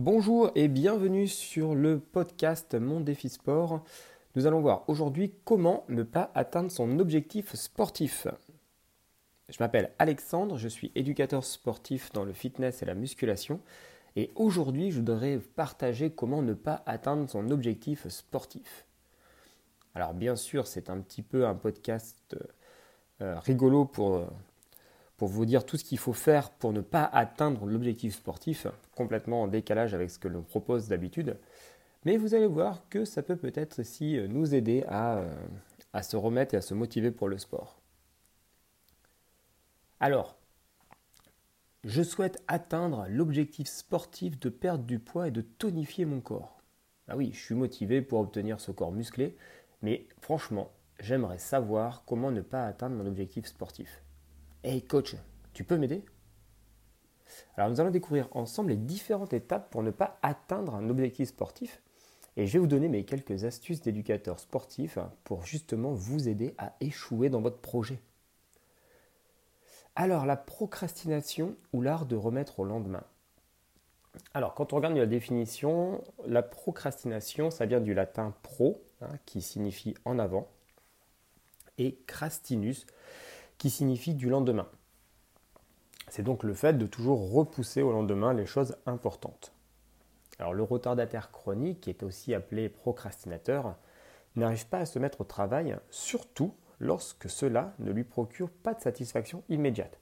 Bonjour et bienvenue sur le podcast Mon Défi Sport. Nous allons voir aujourd'hui comment ne pas atteindre son objectif sportif. Je m'appelle Alexandre, je suis éducateur sportif dans le fitness et la musculation. Et aujourd'hui, je voudrais partager comment ne pas atteindre son objectif sportif. Alors bien sûr, c'est un petit peu un podcast rigolo pour vous dire tout ce qu'il faut faire pour ne pas atteindre l'objectif sportif, complètement en décalage avec ce que l'on propose d'habitude. Mais vous allez voir que ça peut peut-être aussi nous aider à se remettre et à se motiver pour le sport. Alors, je souhaite atteindre l'objectif sportif de perdre du poids et de tonifier mon corps. Ah oui, je suis motivé pour obtenir ce corps musclé, mais franchement, j'aimerais savoir comment ne pas atteindre mon objectif sportif. Hey coach, tu peux m'aider? Alors nous allons découvrir ensemble les différentes étapes pour ne pas atteindre un objectif sportif et je vais vous donner mes quelques astuces d'éducateur sportif pour justement vous aider à échouer dans votre projet. Alors la procrastination ou l'art de remettre au lendemain. Alors quand on regarde la définition, la procrastination ça vient du latin pro qui signifie en avant et crastinus qui signifie du lendemain. C'est donc le fait de toujours repousser au lendemain les choses importantes. Alors le retardataire chronique, qui est aussi appelé procrastinateur, n'arrive pas à se mettre au travail, surtout lorsque cela ne lui procure pas de satisfaction immédiate.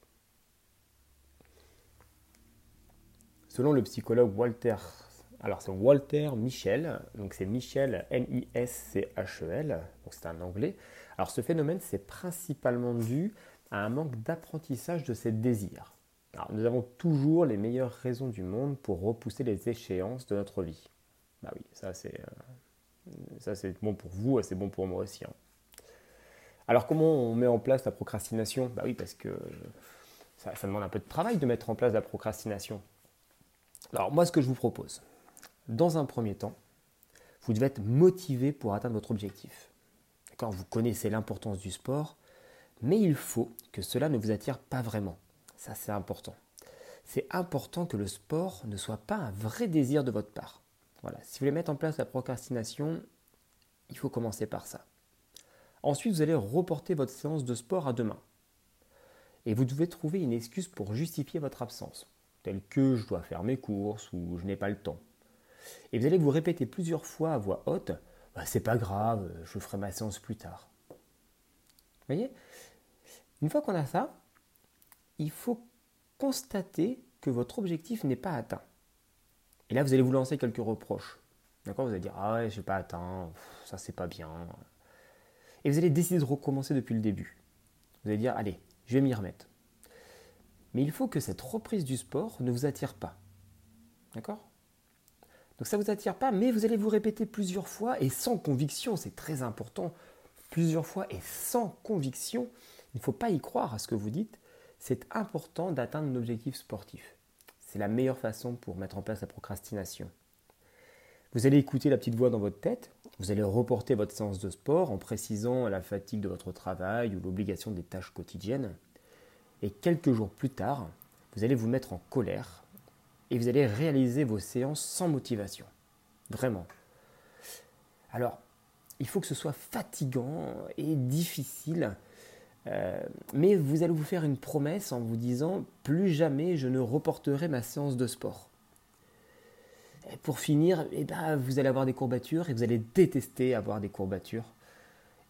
Selon le psychologue Walter Mischel, donc c'est Mischel, M-I-S-C-H-E-L, donc c'est un anglais. Alors ce phénomène, c'est principalement dû à un manque d'apprentissage de ses désirs. Alors nous avons toujours les meilleures raisons du monde pour repousser les échéances de notre vie. Bah oui, ça c'est bon pour vous et c'est bon pour moi aussi. Alors comment on met en place la procrastination? Bah oui, parce que ça demande un peu de travail de mettre en place la procrastination. Alors moi, ce que je vous propose... Dans un premier temps, vous devez être motivé pour atteindre votre objectif. D'accord, vous connaissez l'importance du sport, mais il faut que cela ne vous attire pas vraiment. Ça, c'est important. C'est important que le sport ne soit pas un vrai désir de votre part. Voilà. Si vous voulez mettre en place la procrastination, il faut commencer par ça. Ensuite, vous allez reporter votre séance de sport à demain. Et vous devez trouver une excuse pour justifier votre absence, telle que je dois faire mes courses ou je n'ai pas le temps. Et vous allez vous répéter plusieurs fois à voix haute « c'est pas grave, je ferai ma séance plus tard ». Vous voyez? Une fois qu'on a ça, il faut constater que votre objectif n'est pas atteint. Et là, vous allez vous lancer quelques reproches. D'accord? Vous allez dire « ah ouais, je n'ai pas atteint, ça c'est pas bien ». Et vous allez décider de recommencer depuis le début. Vous allez dire « allez, je vais m'y remettre ». Mais il faut que cette reprise du sport ne vous attire pas. D'accord? Donc ça ne vous attire pas, mais vous allez vous répéter plusieurs fois et sans conviction, c'est très important, plusieurs fois et sans conviction, il ne faut pas y croire à ce que vous dites, c'est important d'atteindre un objectif sportif. C'est la meilleure façon pour mettre en place la procrastination. Vous allez écouter la petite voix dans votre tête, vous allez reporter votre séance de sport en précisant la fatigue de votre travail ou l'obligation des tâches quotidiennes. Et quelques jours plus tard, vous allez vous mettre en colère. Et vous allez réaliser vos séances sans motivation. Vraiment. Alors, il faut que ce soit fatigant et difficile. Mais vous allez vous faire une promesse en vous disant « plus jamais je ne reporterai ma séance de sport ». Et pour finir, vous allez avoir des courbatures et vous allez détester avoir des courbatures.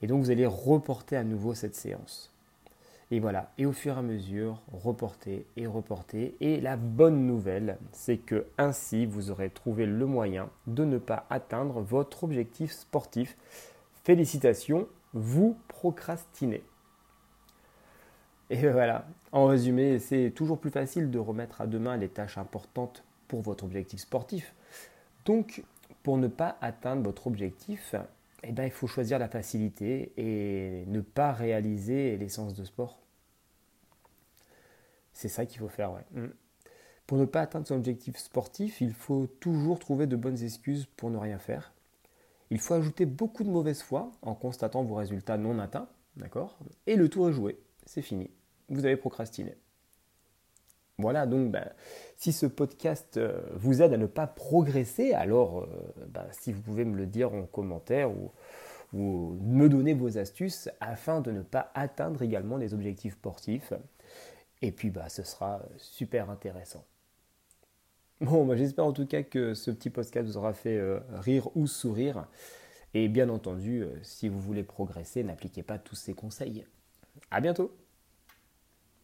Et donc, vous allez reporter à nouveau cette séance. Et voilà, et au fur et à mesure, reporter. Et la bonne nouvelle, c'est que ainsi, vous aurez trouvé le moyen de ne pas atteindre votre objectif sportif. Félicitations, vous procrastinez. Et voilà, en résumé, c'est toujours plus facile de remettre à demain les tâches importantes pour votre objectif sportif. Donc, pour ne pas atteindre votre objectif, il faut choisir la facilité et ne pas réaliser les séances de sport. C'est ça qu'il faut faire, ouais. Pour ne pas atteindre son objectif sportif, il faut toujours trouver de bonnes excuses pour ne rien faire. Il faut ajouter beaucoup de mauvaise foi en constatant vos résultats non atteints, d'accord ? Et le tour est joué, c'est fini. Vous avez procrastiné. Voilà, donc si ce podcast vous aide à ne pas progresser, alors si vous pouvez me le dire en commentaire ou me donner vos astuces afin de ne pas atteindre également les objectifs sportifs. Et puis, ce sera super intéressant. Bon, j'espère en tout cas que ce petit podcast vous aura fait rire ou sourire. Et bien entendu, si vous voulez progresser, n'appliquez pas tous ces conseils. À bientôt!